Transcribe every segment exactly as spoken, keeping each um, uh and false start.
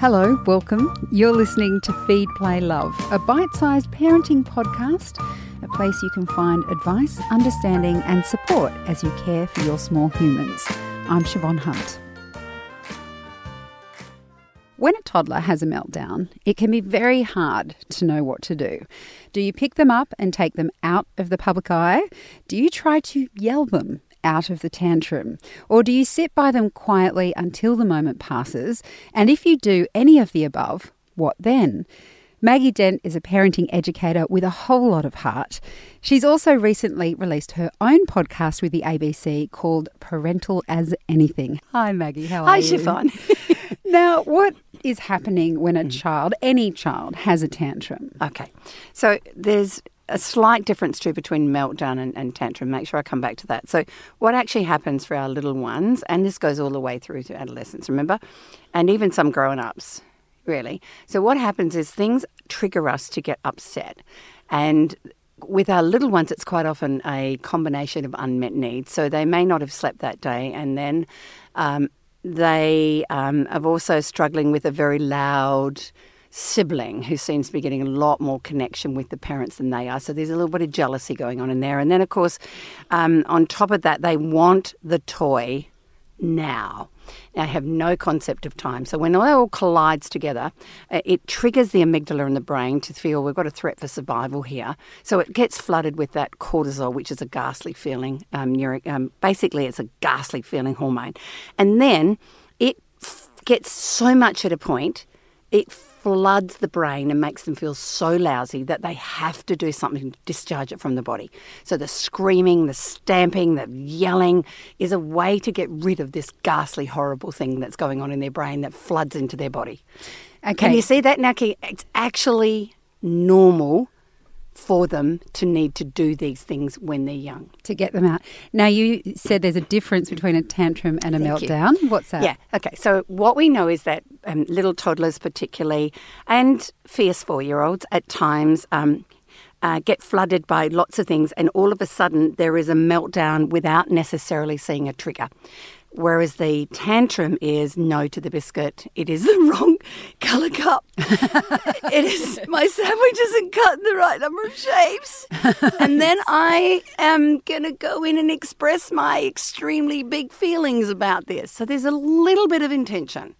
Hello, welcome. You're listening to Feed, Play, Love, a bite-sized parenting podcast, a place you can find advice, understanding and support as you care for your small humans. I'm Siobhan Hunt. When a toddler has a meltdown, it can be very hard to know what to do. Do you pick them up and take them out of the public eye? Do you try to yell them out of the tantrum? Or do you sit by them quietly until the moment passes? And if you do any of the above, what then? Maggie Dent is a parenting educator with a whole lot of heart. She's also recently released her own podcast with the A B C called Parental as Anything. Hi Maggie, how are Hi, you? Hi Siobhan. Now, what is happening when a child, any child, has a tantrum? Okay, so there's a slight difference too between meltdown and, and tantrum. Make sure I come back to that. So what actually happens for our little ones, and this goes all the way through to adolescence, remember, and even some grown-ups, really. So what happens is things trigger us to get upset. And with our little ones, it's quite often a combination of unmet needs. So they may not have slept that day, and then um, they um, are also struggling with a very loud sibling who seems to be getting a lot more connection with the parents than they are. So there's a little bit of jealousy going on in there. And then, of course, um, on top of that, they want the toy now. Now, I have no concept of time. So when it all collides together, it triggers the amygdala in the brain to feel we've got a threat for survival here. So it gets flooded with that cortisol, which is a ghastly feeling. Um, neuro, um, basically, it's a ghastly feeling hormone. And then it f- gets so much at a point, it floods the brain and makes them feel so lousy that they have to do something to discharge it from the body. So the screaming, the stamping, the yelling is a way to get rid of this ghastly, horrible thing that's going on in their brain that floods into their body. Okay. Can you see that now? It's actually normal for them to need to do these things when they're young. To get them out. Now, you said there's a difference between a tantrum and a Thank meltdown. You. What's that? Yeah, okay. So what we know is that um, little toddlers particularly, and fierce four-year-olds at times, um, uh, get flooded by lots of things, and all of a sudden there is a meltdown without necessarily seeing a trigger. Whereas the tantrum is no to the biscuit. It is the wrong colour cup. It is my sandwich isn't cut in the right number of shapes. And then I am going to go in and express my extremely big feelings about this. So there's a little bit of intention.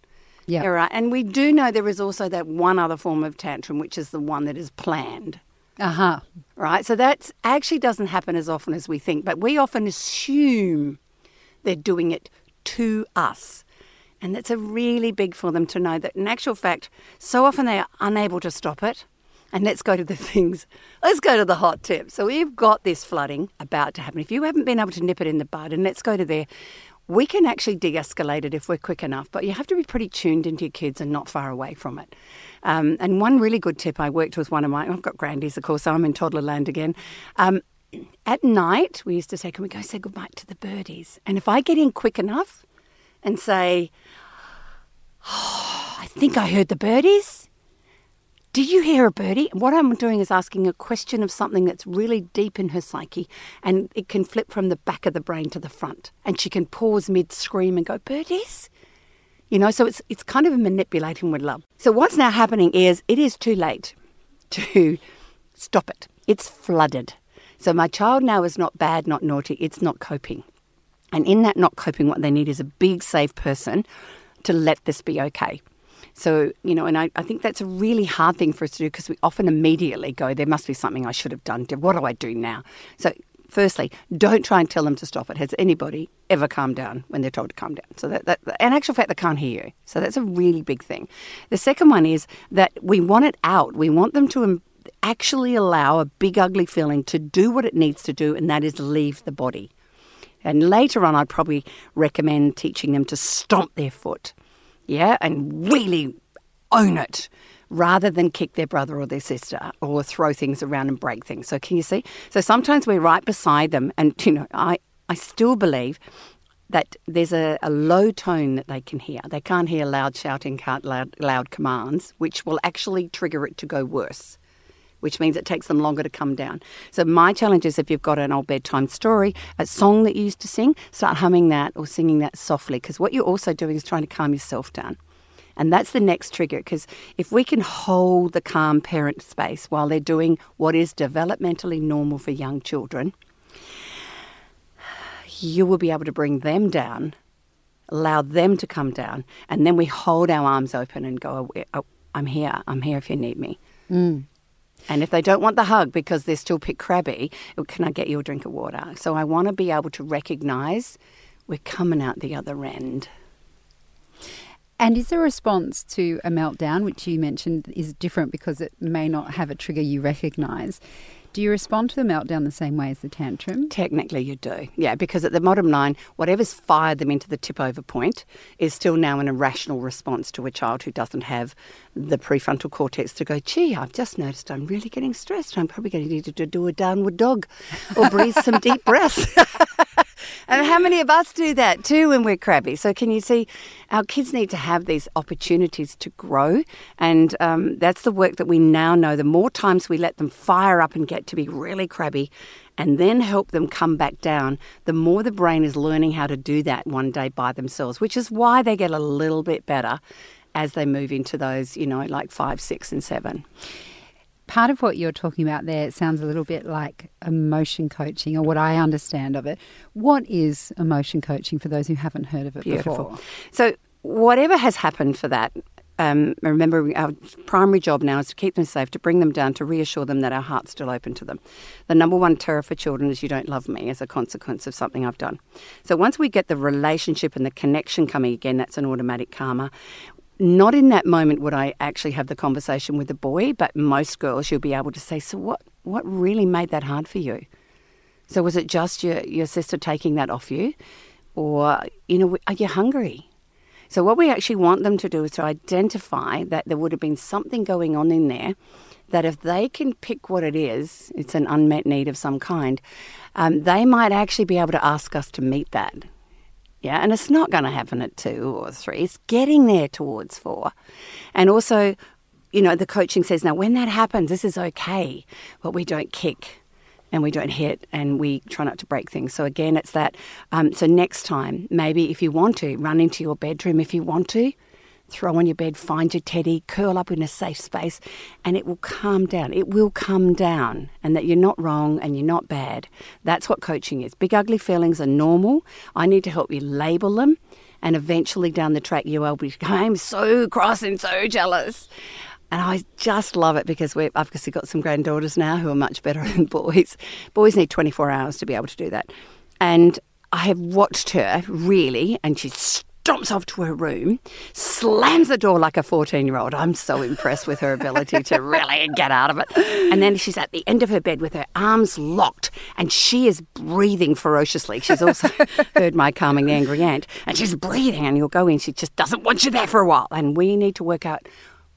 Yeah. Right. And we do know there is also that one other form of tantrum, which is the one that is planned. Uh-huh. Right. So that actually doesn't happen as often as we think. But we often assume they're doing it to us. And that's a really big for them to know that in actual fact, so often they are unable to stop it. And let's go to the things. Let's go to the hot tips. So we've got this flooding about to happen. If you haven't been able to nip it in the bud, and let's go to there, we can actually de-escalate it if we're quick enough, but you have to be pretty tuned into your kids and not far away from it. Um, and one really good tip, I worked with one of my, I've got grandies, of course, so I'm in toddler land again. Um, At night, we used to take and we go say goodbye to the birdies. And if I get in quick enough and say, oh, I think I heard the birdies. Did you hear a birdie? What I'm doing is asking a question of something that's really deep in her psyche, and it can flip from the back of the brain to the front. And she can pause mid-scream and go, birdies? You know, so it's it's kind of manipulating with love. So what's now happening is it is too late to stop it. It's flooded. So my child now is not bad, not naughty, it's not coping. And in that not coping, what they need is a big, safe person to let this be okay. So, you know, and I, I think that's a really hard thing for us to do because we often immediately go, there must be something I should have done. What do I do now? So firstly, don't try and tell them to stop it. Has anybody ever calmed down when they're told to calm down? So that, that in actual fact, they can't hear you. So that's a really big thing. The second one is that we want it out. We want them to em- actually allow a big ugly feeling to do what it needs to do, and that is leave the body. And later on, I'd probably recommend teaching them to stomp their foot, yeah, and really own it rather than kick their brother or their sister or throw things around and break things. So can you see? So sometimes we're right beside them, and you know, I, I still believe that there's a, a low tone that they can hear. They can't hear loud shouting, can't loud, loud commands, which will actually trigger it to go worse, which means it takes them longer to come down. So my challenge is if you've got an old bedtime story, a song that you used to sing, start humming that or singing that softly, because what you're also doing is trying to calm yourself down. And that's the next trigger, because if we can hold the calm parent space while they're doing what is developmentally normal for young children, you will be able to bring them down, allow them to come down, and then we hold our arms open and go, oh, I'm here, I'm here if you need me. Mm. And if they don't want the hug because they're still pit crabby, can I get you a drink of water? So I want to be able to recognise we're coming out the other end. And is the response to a meltdown, which you mentioned is different because it may not have a trigger you recognise, do you respond to the meltdown the same way as the tantrum? Technically you do, yeah, because at the bottom line, whatever's fired them into the tip-over point is still now an irrational response to a child who doesn't have the prefrontal cortex to go, gee, I've just noticed I'm really getting stressed. I'm probably going to need to do a downward dog or breathe some deep breaths. And how many of us do that too when we're crabby? So can you see, our kids need to have these opportunities to grow, and um, that's the work that we now know. The more times we let them fire up and get to be really crabby and then help them come back down, the more the brain is learning how to do that one day by themselves, which is why they get a little bit better as they move into those, you know, like five, six and seven. Part of what you're talking about there sounds a little bit like emotion coaching, or what I understand of it. What is emotion coaching for those who haven't heard of it Beautiful. Before? So whatever has happened for that, um, remember our primary job now is to keep them safe, to bring them down, to reassure them that our heart's still open to them. The number one terror for children is you don't love me as a consequence of something I've done. So once we get the relationship and the connection coming again, that's an automatic karma. Not in that moment would I actually have the conversation with the boy, but most girls you'll be able to say, so what, what really made that hard for you? So was it just your, your sister taking that off you? Or, you know, are you hungry? So what we actually want them to do is to identify that there would have been something going on in there that if they can pick what it is, it's an unmet need of some kind, um, they might actually be able to ask us to meet that. Yeah, and it's not going to happen at two or three. It's getting there towards four. And also, you know, the coaching says, now, when that happens, this is okay, but we don't kick and we don't hit and we try not to break things. So again, it's that. Um, so next time, maybe if you want to, run into your bedroom if you want to, throw on your bed, find your teddy, curl up in a safe space, and it will calm down. It will come down, and that you're not wrong and you're not bad. That's what coaching is. Big ugly feelings are normal. I need to help you label them, and eventually down the track you will be, I'm so cross and so jealous. And I just love it because we've obviously got some granddaughters now who are much better than boys. Boys need twenty-four hours to be able to do that. And I have watched her really, and she's jumps off to her room, slams the door like a fourteen-year-old. I'm so impressed with her ability to really get out of it. And then she's at the end of her bed with her arms locked, and she is breathing ferociously. She's also heard my calming the angry ant, and she's breathing, and you'll go in. She just doesn't want you there for a while. And we need to work out,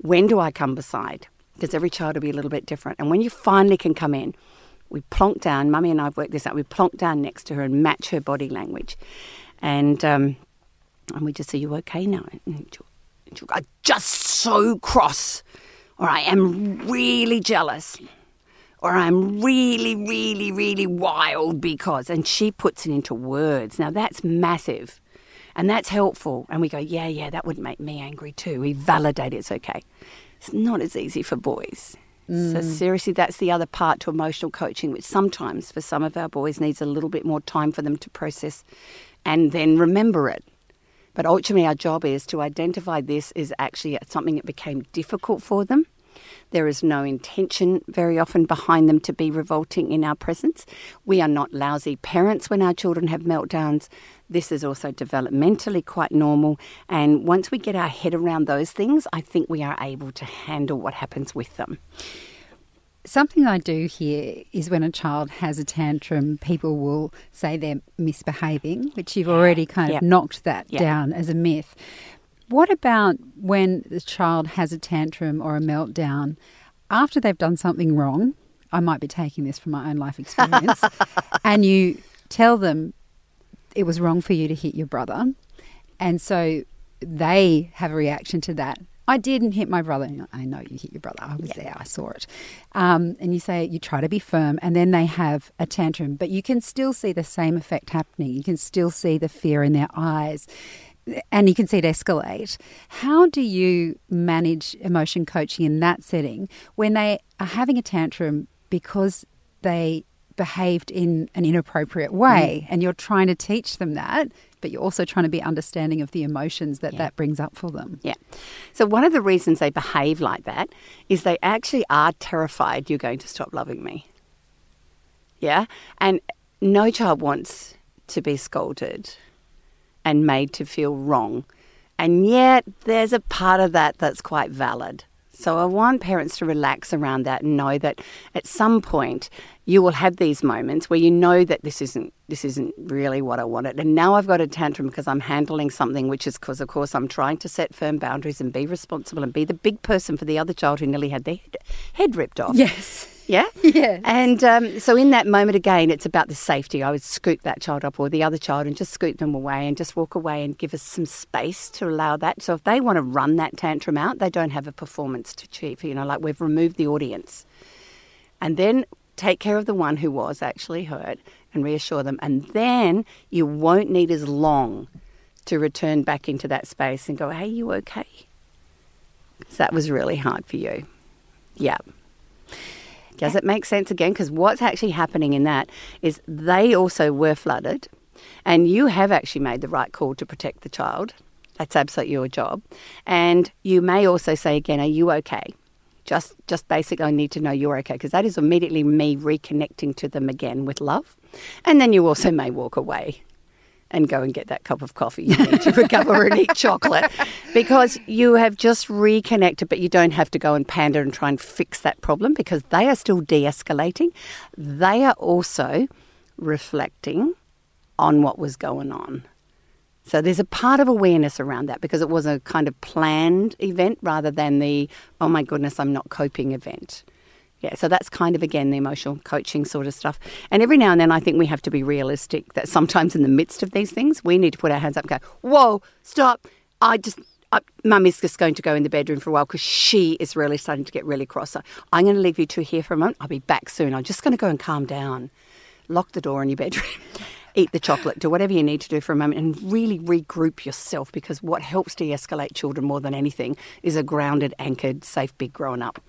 when do I come beside? Because every child will be a little bit different. And when you finally can come in, we plonk down. Mummy and I have worked this out. We plonk down next to her and match her body language. And... um And we just say, you okay now? I'm just so cross, or I am really jealous, or I'm really, really, really wild because... And she puts it into words. Now, that's massive, and that's helpful. And we go, yeah, yeah, that would make me angry too. We validate it's okay. It's not as easy for boys. Mm. So seriously, that's the other part to emotional coaching, which sometimes for some of our boys needs a little bit more time for them to process and then remember it. But ultimately, our job is to identify this is actually something that became difficult for them. There is no intention very often behind them to be revolting in our presence. We are not lousy parents when our children have meltdowns. This is also developmentally quite normal. And once we get our head around those things, I think we are able to handle what happens with them. Something I do hear is when a child has a tantrum, people will say they're misbehaving, which you've already kind of yep. knocked that yep. down as a myth. What about when the child has a tantrum or a meltdown after they've done something wrong? I might be taking this from my own life experience. And you tell them it was wrong for you to hit your brother. And so they have a reaction to that. I didn't hit my brother. I know you hit your brother. I was yeah. there. I saw it. Um, and you say, you try to be firm, and then they have a tantrum. But you can still see the same effect happening. You can still see the fear in their eyes. and you can see it escalate. How do you manage emotion coaching in that setting when they are having a tantrum because they behaved in an inappropriate way, mm. and you're trying to teach them that, but you're also trying to be understanding of the emotions that yeah. that brings up for them? Yeah. So one of the reasons they behave like that is they actually are terrified you're going to stop loving me. Yeah. And no child wants to be scolded and made to feel wrong. And yet there's a part of that that's quite valid. So I want parents to relax around that and know that at some point you will have these moments where you know that this isn't this isn't really what I wanted. And now I've got a tantrum because I'm handling something, which is because, of course, I'm trying to set firm boundaries and be responsible and be the big person for the other child who nearly had their head ripped off. Yes. Yeah? Yeah. And um, so in that moment, again, it's about the safety. I would scoop that child up or the other child and just scoop them away and just walk away and give us some space to allow that. So if they want to run that tantrum out, they don't have a performance to achieve. You know, like we've removed the audience. And then take care of the one who was actually hurt and reassure them. And then you won't need as long to return back into that space and go, hey, you okay? Because that was really hard for you. Yeah. Does it make sense again? Because what's actually happening in that is they also were flooded, and you have actually made the right call to protect the child. That's absolutely your job. And you may also say again, are you okay? Just just basically, I need to know you're okay, because that is immediately me reconnecting to them again with love. And then you also may walk away and go and get that cup of coffee you need to recover and eat chocolate, because you have just reconnected, but you don't have to go and pander and try and fix that problem, because they are still de-escalating. They are also reflecting on what was going on. So there's a part of awareness around that, because it was a kind of planned event rather than the, oh my goodness, I'm not coping event. Yeah, so that's kind of, again, the emotional coaching sort of stuff. And every now and then I think we have to be realistic that sometimes in the midst of these things, we need to put our hands up and go, whoa, stop. I just, I, mum is just going to go in the bedroom for a while because she is really starting to get really cross. So I'm going to leave you two here for a moment. I'll be back soon. I'm just going to go and calm down. Lock the door in your bedroom. Eat the chocolate. Do whatever you need to do for a moment and really regroup yourself, because what helps de-escalate children more than anything is a grounded, anchored, safe, big grown-up.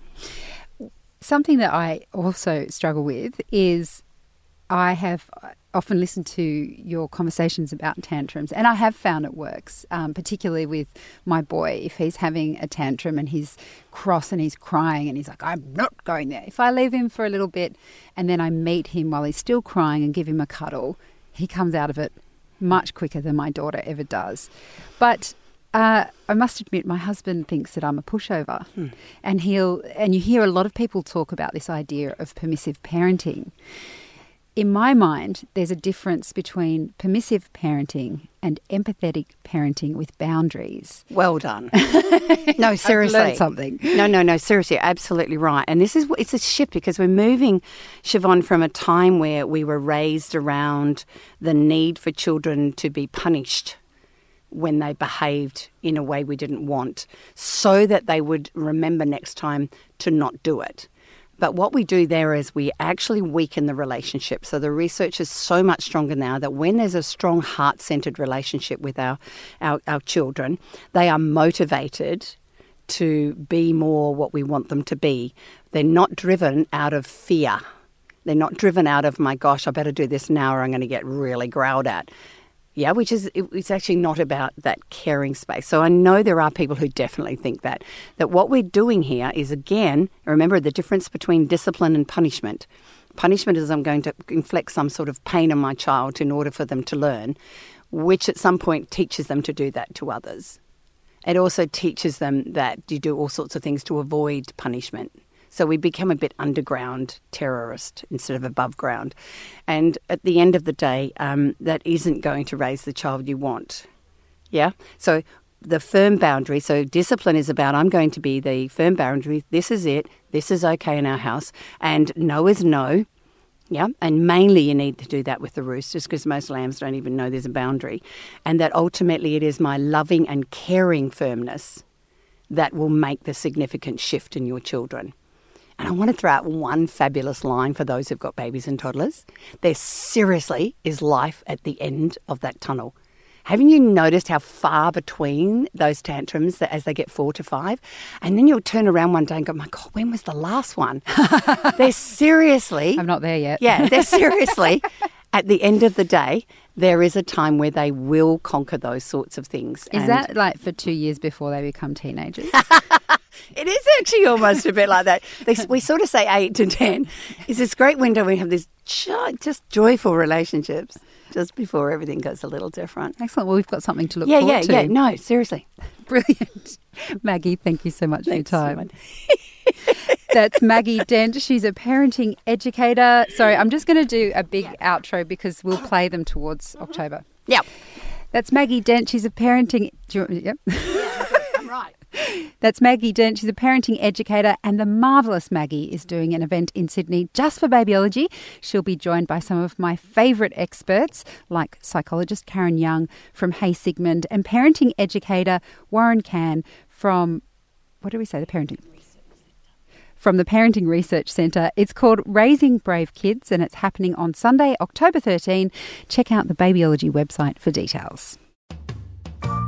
Something that I also struggle with is I have often listened to your conversations about tantrums, and I have found it works, um, particularly with my boy. If he's having a tantrum and he's cross and he's crying and he's like, I'm not going there. If I leave him for a little bit and then I meet him while he's still crying and give him a cuddle, he comes out of it much quicker than my daughter ever does. But Uh, I must admit, my husband thinks that I'm a pushover, hmm. and he'll and you hear a lot of people talk about this idea of permissive parenting. In my mind, there's a difference between permissive parenting and empathetic parenting with boundaries. Well done. No, seriously. I've learned something. No, no, no, seriously, absolutely right. And this is it's a shift, because we're moving, Siobhan, from a time where we were raised around the need for children to be punished when they behaved in a way we didn't want, so that they would remember next time to not do it. But what we do there is we actually weaken the relationship. So the research is so much stronger now that when there's a strong heart-centered relationship with our, our, our children, they are motivated to be more what we want them to be. They're not driven out of fear. They're not driven out of, my gosh, I better do this now or I'm going to get really growled at. Yeah, which is, it's actually not about that caring space. So I know there are people who definitely think that, that what we're doing here is, again, remember the difference between discipline and punishment. Punishment is I'm going to inflict some sort of pain on my child in order for them to learn, which at some point teaches them to do that to others. It also teaches them that you do all sorts of things to avoid punishment. So we become a bit underground terrorist instead of above ground. And at the end of the day, um, that isn't going to raise the child you want. Yeah? So the firm boundary, so discipline is about I'm going to be the firm boundary. This is it. This is okay in our house. And no is no. Yeah? And mainly you need to do that with the roosters, because most lambs don't even know there's a boundary. And that ultimately it is my loving and caring firmness that will make the significant shift in your children. And I want to throw out one fabulous line for those who've got babies and toddlers. There seriously is life at the end of that tunnel. haven't you noticed how far between those tantrums that as they get four to five? And then you'll turn around one day and go, my God, when was the last one? They're seriously... I'm not there yet. Yeah, they're seriously... At the end of the day, there is a time where they will conquer those sorts of things. Is that like for two years before they become teenagers? It is actually almost a bit like that. They, we sort of say eight to ten. It's this great window where we have these jo- just joyful relationships just before everything goes a little different. Excellent. Well, we've got something to look yeah, forward yeah, to. Yeah, yeah, yeah. No, seriously. Brilliant. Maggie, thank you so much Thanks, for your time. That's Maggie Dent. She's a parenting educator. Sorry, I'm just going to do a big yeah. outro because we'll play them towards October. Yeah. That's Maggie Dent. She's a parenting... Do you, yep. Yeah, I'm right. That's Maggie Dent. She's a parenting educator, and the marvellous Maggie is doing an event in Sydney just for babyology. She'll be joined by some of my favourite experts like psychologist Karen Young from Hey Sigmund and parenting educator Warren Cann from... What do we say? The parenting... From the Parenting Research Centre. It's called Raising Brave Kids and it's happening on Sunday, October thirteenth. Check out the Babyology website for details.